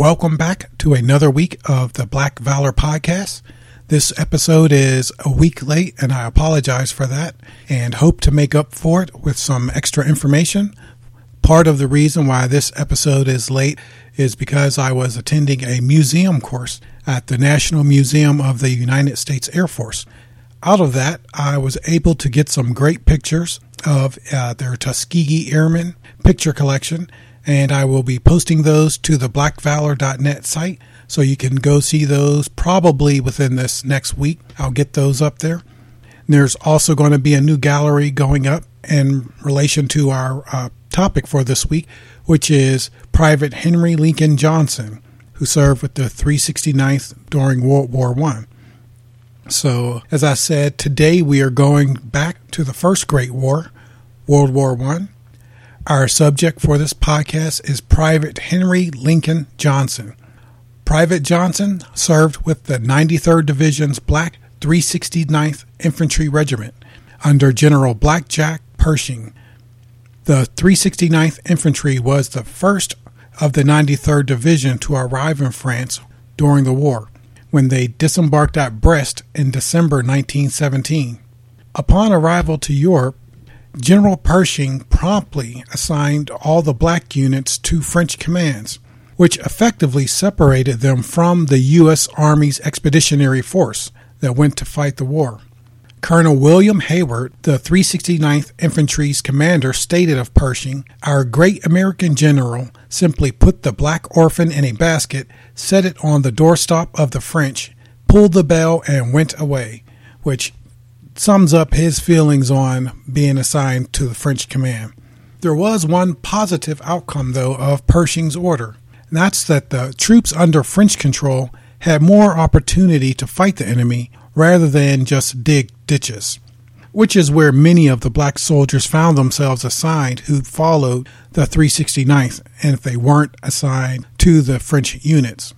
Welcome back to another week of the Black Valor Podcast. This episode is a week late, and I apologize for that, and hope to make up for it with some extra information. Part of the reason why this episode is late is because I was attending a museum course at the National Museum of the United States Air Force. Out of that, I was able to get some great pictures of their Tuskegee Airmen picture collection, and I will be posting those to the BlackValor.net site, so you can go see those probably within this next week. I'll get those up there. And there's also going to be a new gallery going up in relation to our topic for this week, which is Private Henry Lincoln Johnson, who served with the 369th during World War I. So, as I said, today we are going back to the first Great War, World War I. Our subject for this podcast is Private Henry Lincoln Johnson. Private Johnson served with the 93rd Division's Black 369th Infantry Regiment under General Black Jack Pershing. The 369th Infantry was the first of the 93rd Division to arrive in France during the war, when they disembarked at Brest in December 1917. Upon arrival to Europe, General Pershing promptly assigned all the black units to French commands, which effectively separated them from the U.S. Army's Expeditionary Force that went to fight the war. Colonel William Hayward, the 369th Infantry's commander, stated of Pershing, "Our great American general simply put the black orphan in a basket, set it on the doorstop of the French, pulled the bell, and went away," which sums up his feelings on being assigned to the French command. There was one positive outcome, though, of Pershing's order, and that's that the troops under French control had more opportunity to fight the enemy rather than just dig ditches, which is where many of the black soldiers found themselves assigned who followed the 369th, and if they weren't assigned to the French units.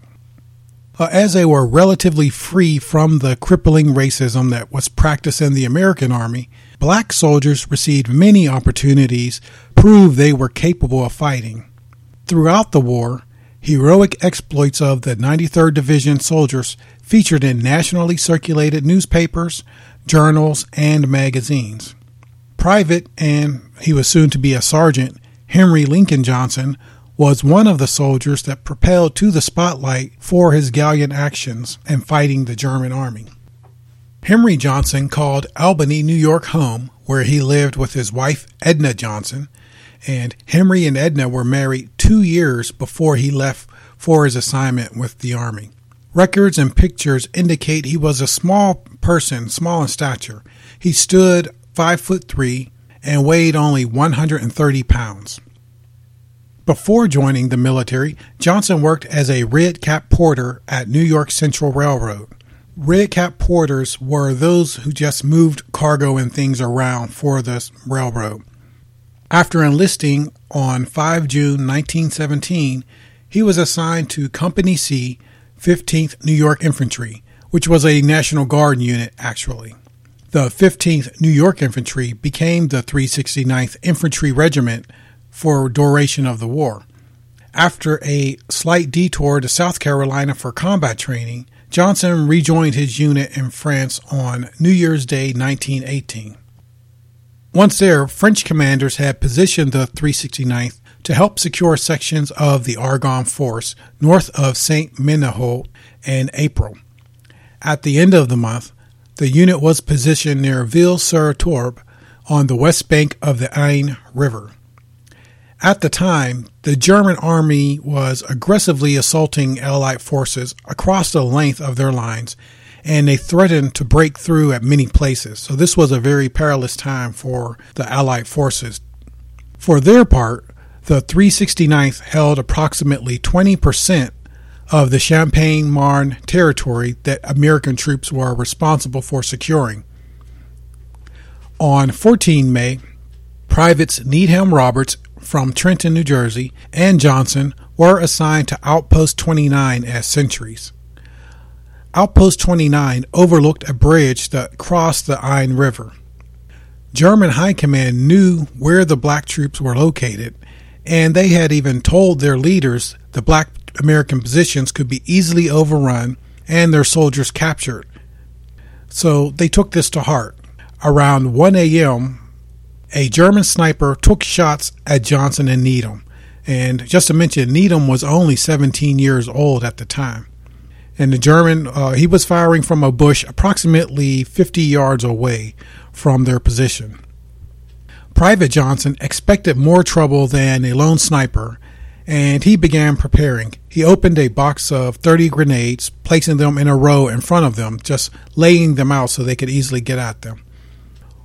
As they were relatively free from the crippling racism that was practiced in the American Army, black soldiers received many opportunities to prove they were capable of fighting. Throughout the war, heroic exploits of the 93rd Division soldiers featured in nationally circulated newspapers, journals, and magazines. Private, and he was soon to be a sergeant, Henry Lincoln Johnson, was one of the soldiers that propelled to the spotlight for his gallant actions in fighting the German army. Henry Johnson called Albany, New York home, where he lived with his wife, Edna Johnson, and Henry and Edna were married 2 years before he left for his assignment with the Army. Records and pictures indicate he was a small person, small in stature. He stood 5'3" and weighed only 130 pounds. Before joining the military, Johnson worked as a Red Cap porter at New York Central Railroad. Red Cap porters were those who just moved cargo and things around for the railroad. After enlisting on 5 June 1917, he was assigned to Company C, 15th New York Infantry, which was a National Guard unit, actually. The 15th New York Infantry became the 369th Infantry Regiment for duration of the war. After a slight detour to South Carolina for combat training, Johnson rejoined his unit in France on New Year's Day 1918. Once there, French commanders had positioned the 369th to help secure sections of the Argonne Force north of Saint-Menehould in April. At the end of the month, the unit was positioned near Ville-sur-Tourbe on the west bank of the Aisne River. At the time, the German army was aggressively assaulting Allied forces across the length of their lines, and they threatened to break through at many places. So this was a very perilous time for the Allied forces. For their part, the 369th held approximately 20% of the Champagne-Marne territory that American troops were responsible for securing. On 14 May, Privates Needham Roberts from Trenton, New Jersey, and Johnson were assigned to Outpost 29 as sentries. Outpost 29 overlooked a bridge that crossed the Aisne River. German High Command knew where the black troops were located, and they had even told their leaders the black American positions could be easily overrun and their soldiers captured. So they took this to heart. Around 1 a.m., a German sniper took shots at Johnson and Needham. And just to mention, Needham was only 17 years old at the time. And the German, he was firing from a bush approximately 50 yards away from their position. Private Johnson expected more trouble than a lone sniper, and he began preparing. He opened a box of 30 grenades, placing them in a row in front of them, just laying them out so they could easily get at them.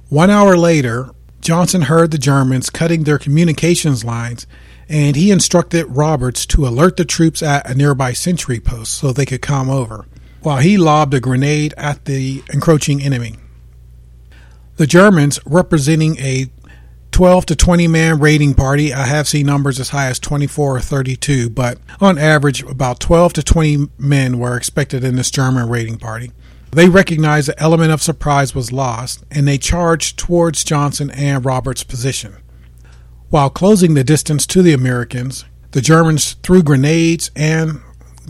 1 hour later, Johnson heard the Germans cutting their communications lines, and he instructed Roberts to alert the troops at a nearby sentry post so they could come over, while he lobbed a grenade at the encroaching enemy. The Germans, representing a 12 to 20 man raiding party, I have seen numbers as high as 24 or 32, but on average about 12 to 20 men were expected in this German raiding party. They recognized the element of surprise was lost, and they charged towards Johnson and Roberts' position. While closing the distance to the Americans, the Germans threw grenades and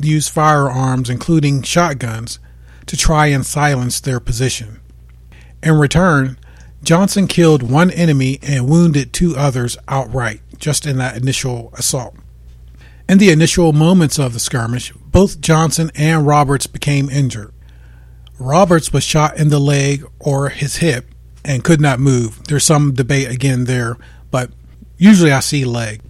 used firearms, including shotguns, to try and silence their position. In return, Johnson killed one enemy and wounded two others outright, just in that initial assault. In the initial moments of the skirmish, both Johnson and Roberts became injured. Roberts was shot in the leg or his hip and could not move. There's some debate again there, but usually I see leg.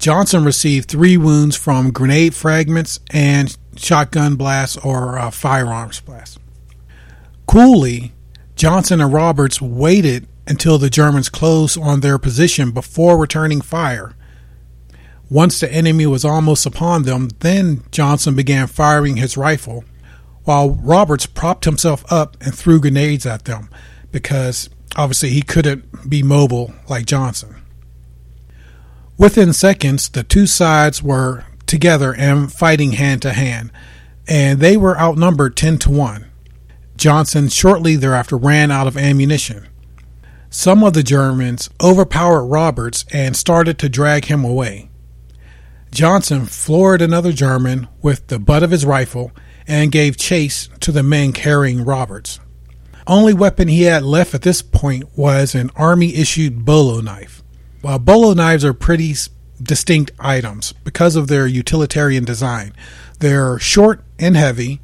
Johnson received three wounds from grenade fragments and shotgun blasts or firearms blasts. Coolly, Johnson and Roberts waited until the Germans closed on their position before returning fire. Once the enemy was almost upon them, then Johnson began firing his rifle, while Roberts propped himself up and threw grenades at them because obviously he couldn't be mobile like Johnson. Within seconds, the two sides were together and fighting hand to hand, and they were outnumbered 10-1. Johnson shortly thereafter ran out of ammunition. Some of the Germans overpowered Roberts and started to drag him away. Johnson floored another German with the butt of his rifle and gave chase to the men carrying Roberts. Only weapon he had left at this point was an Army-issued bolo knife. While bolo knives are pretty distinct items because of their utilitarian design, they're short and heavy,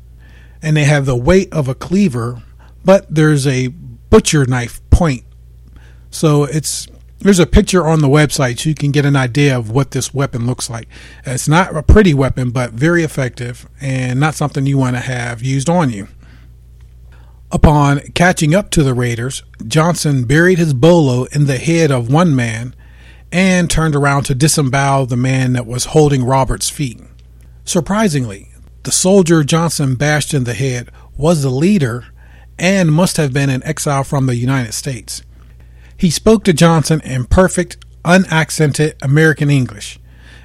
and they have the weight of a cleaver, but there's a butcher knife point. So there's a picture on the website so you can get an idea of what this weapon looks like. It's not a pretty weapon, but very effective and not something you want to have used on you. Upon catching up to the raiders, Johnson buried his bolo in the head of one man and turned around to disembowel the man that was holding Robert's feet. Surprisingly, the soldier Johnson bashed in the head was the leader and must have been in exile from the United States. He spoke to Johnson in perfect, unaccented American English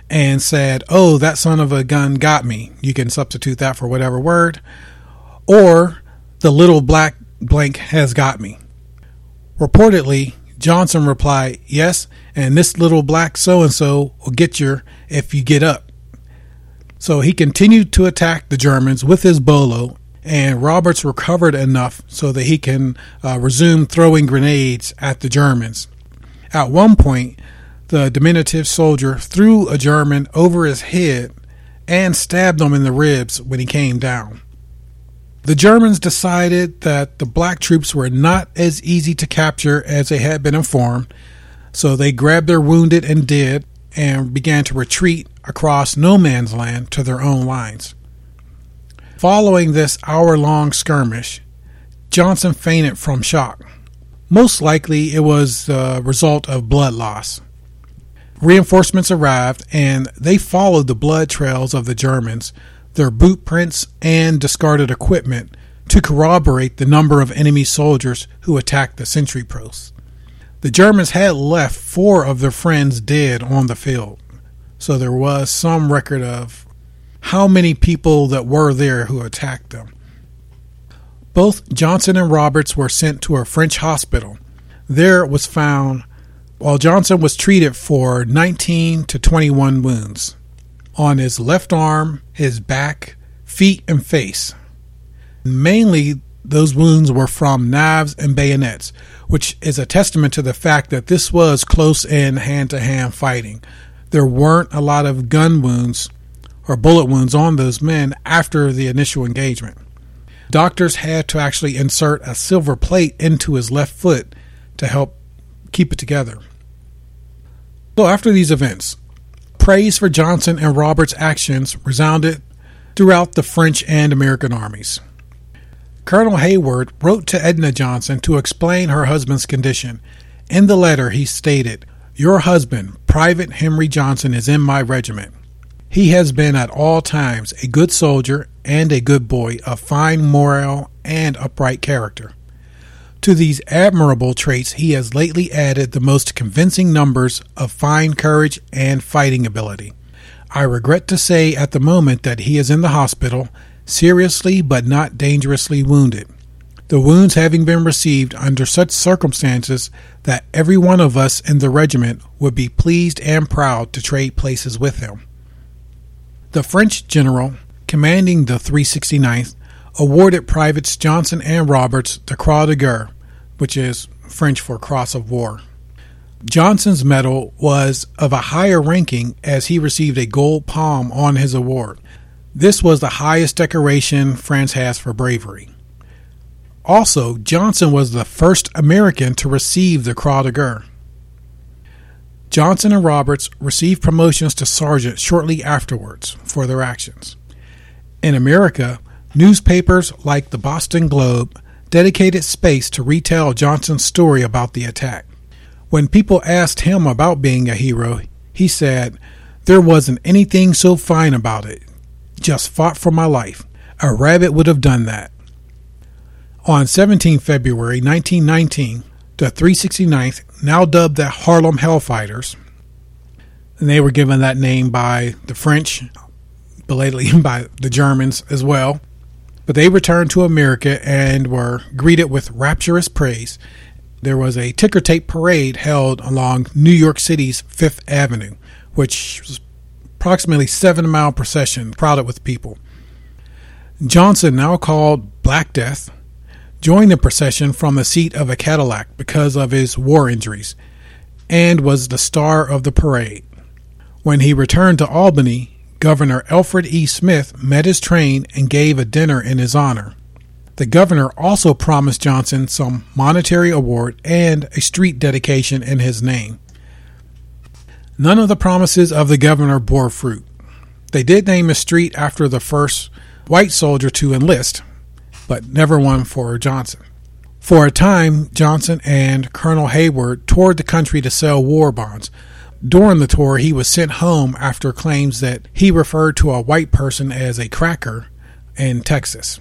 and said, "Oh, that son of a gun got me." You can substitute that for whatever word. Or, "The little black blank has got me." Reportedly, Johnson replied, "Yes, and this little black so-and-so will get you if you get up." So he continued to attack the Germans with his bolo, and Roberts recovered enough so that he can resume throwing grenades at the Germans. At one point, the diminutive soldier threw a German over his head and stabbed him in the ribs when he came down. The Germans decided that the black troops were not as easy to capture as they had been informed, so they grabbed their wounded and dead and began to retreat across no man's land to their own lines. Following this hour-long skirmish, Johnson fainted from shock. Most likely it was the result of blood loss. Reinforcements arrived, and they followed the blood trails of the Germans, their boot prints, and discarded equipment to corroborate the number of enemy soldiers who attacked the sentry posts. The Germans had left four of their friends dead on the field, so there was some record of how many people that were there who attacked them. Both Johnson and Roberts were sent to a French hospital. There it was found while Johnson was treated for 19 to 21 wounds. on his left arm, his back, feet, and face. Mainly, those wounds were from knives and bayonets, which is a testament to the fact that this was close-in hand-to-hand fighting. There weren't a lot of gun wounds or bullet wounds on those men after the initial engagement. Doctors had to actually insert a silver plate into his left foot to help keep it together. So after these events, praise for Johnson and Roberts' actions resounded throughout the French and American armies. Colonel Hayward wrote to Edna Johnson to explain her husband's condition. In the letter, he stated, "Your husband, Private Henry Johnson, is in my regiment. He has been at all times a good soldier and a good boy of fine morale and upright character. To these admirable traits he has lately added the most convincing numbers of fine courage and fighting ability. I regret to say at the moment that he is in the hospital, seriously but not dangerously wounded, the wounds having been received under such circumstances that every one of us in the regiment would be pleased and proud to trade places with him." The French general commanding the 369th awarded Privates Johnson and Roberts the Croix de Guerre, which is French for Cross of War. Johnson's medal was of a higher ranking as he received a gold palm on his award. This was the highest decoration France has for bravery. Also, Johnson was the first American to receive the Croix de Guerre. Johnson and Roberts received promotions to sergeant shortly afterwards for their actions. In America, newspapers like the Boston Globe dedicated space to retell Johnson's story about the attack. When people asked him about being a hero, he said, "There wasn't anything so fine about it. Just fought for my life. A rabbit would have done that." On 17 February 1919, the 369th, now dubbed the Harlem Hellfighters, and they were given that name by the French, belatedly by the Germans as well, but they returned to America and were greeted with rapturous praise. There was a ticker tape parade held along New York City's Fifth Avenue, which was approximately a 7-mile procession crowded with people. Johnson, now called Black Death, joined the procession from the seat of a Cadillac because of his war injuries and was the star of the parade. When he returned to Albany, Governor Alfred E. Smith met his train and gave a dinner in his honor. The governor also promised Johnson some monetary award and a street dedication in his name. None of the promises of the governor bore fruit. They did name a street after the first white soldier to enlist, but never one for Johnson. For a time, Johnson and Colonel Hayward toured the country to sell war bonds. During the tour, he was sent home after claims that he referred to a white person as a cracker in Texas.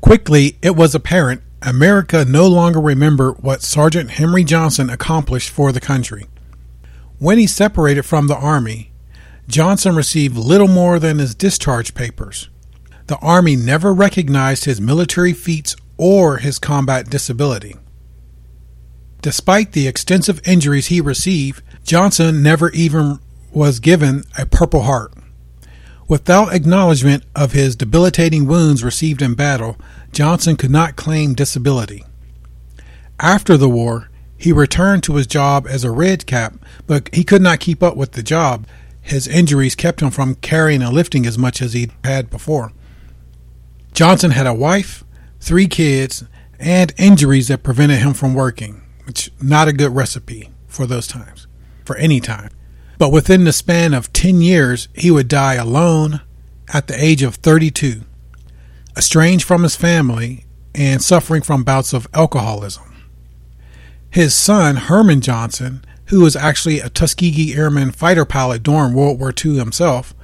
Quickly, it was apparent America no longer remembered what Sergeant Henry Johnson accomplished for the country. When he separated from the Army, Johnson received little more than his discharge papers. The Army never recognized his military feats or his combat disability. Despite the extensive injuries he received, Johnson never even was given a Purple Heart. Without acknowledgement of his debilitating wounds received in battle, Johnson could not claim disability. After the war, he returned to his job as a Red Cap, but he could not keep up with the job. His injuries kept him from carrying and lifting as much as he had before. Johnson had a wife, 3 kids, and injuries that prevented him from working, which is not a good recipe for those times, for any time. But within the span of 10 years, he would die alone at the age of 32, estranged from his family and suffering from bouts of alcoholism. His son, Herman Johnson, who was actually a Tuskegee Airmen fighter pilot during World War II himself,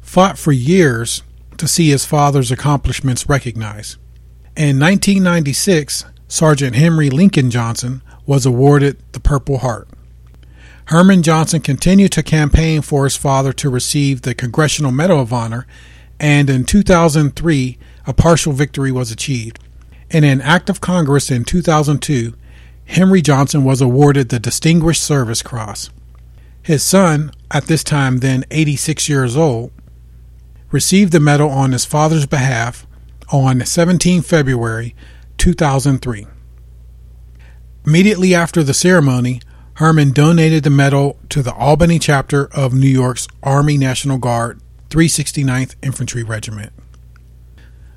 fought for years to see his father's accomplishments recognized. In 1996, Sergeant Henry Lincoln Johnson was awarded the Purple Heart. Herman Johnson continued to campaign for his father to receive the Congressional Medal of Honor, and in 2003, a partial victory was achieved. In an act of Congress in 2002, Henry Johnson was awarded the Distinguished Service Cross. His son, at this time then 86 years old, received the medal on his father's behalf on 17 February 2003. Immediately after the ceremony, Herman donated the medal to the Albany chapter of New York's Army National Guard 369th Infantry Regiment.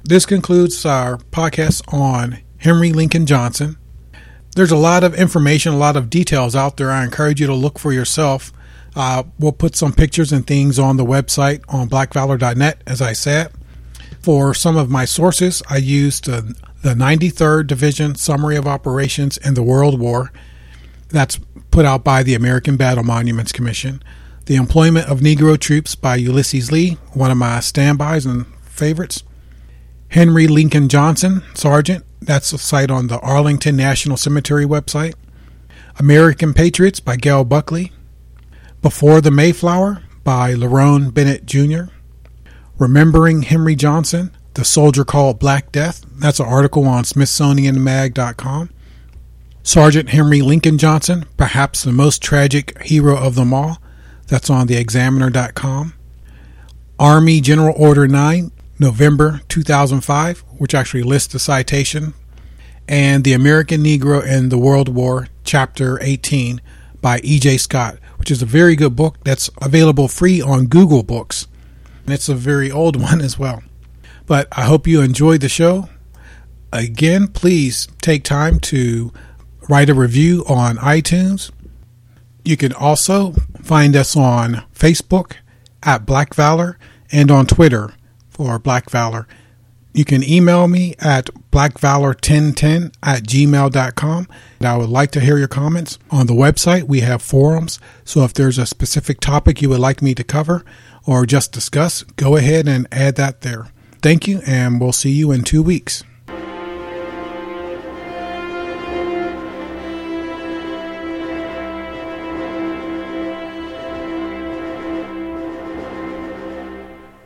This concludes our podcast on Henry Lincoln Johnson. There's a lot of information, a lot of details out there. I encourage you to look for yourself. We'll put some pictures and things on the website on BlackValor.net, as I said. For some of my sources, I used the 93rd Division Summary of Operations in the World War. That's put out by the American Battle Monuments Commission. The Employment of Negro Troops by Ulysses Lee, one of my standbys and favorites. Henry Lincoln Johnson, Sergeant. That's a site on the Arlington National Cemetery website. American Patriots by Gail Buckley. Before the Mayflower by Lerone Bennett Jr. Remembering Henry Johnson, The Soldier Called Black Death. That's an article on SmithsonianMag.com. Sergeant Henry Lincoln Johnson, Perhaps the Most Tragic Hero of Them All. That's on theexaminer.com. Army General Order 9. November 2005, which actually lists the citation, and The American Negro in the World War, Chapter 18 by E.J. Scott, which is a very good book that's available free on Google Books. And it's a very old one as well. But I hope you enjoyed the show. Again, please take time to write a review on iTunes. You can also find us on Facebook at Black Valor and on Twitter for Black Valor. You can email me at blackvalor1010@gmail.com. And I would like to hear your comments. On the website, we have forums. So if there's a specific topic you would like me to cover or just discuss, go ahead and add that there. Thank you, and we'll see you in 2 weeks.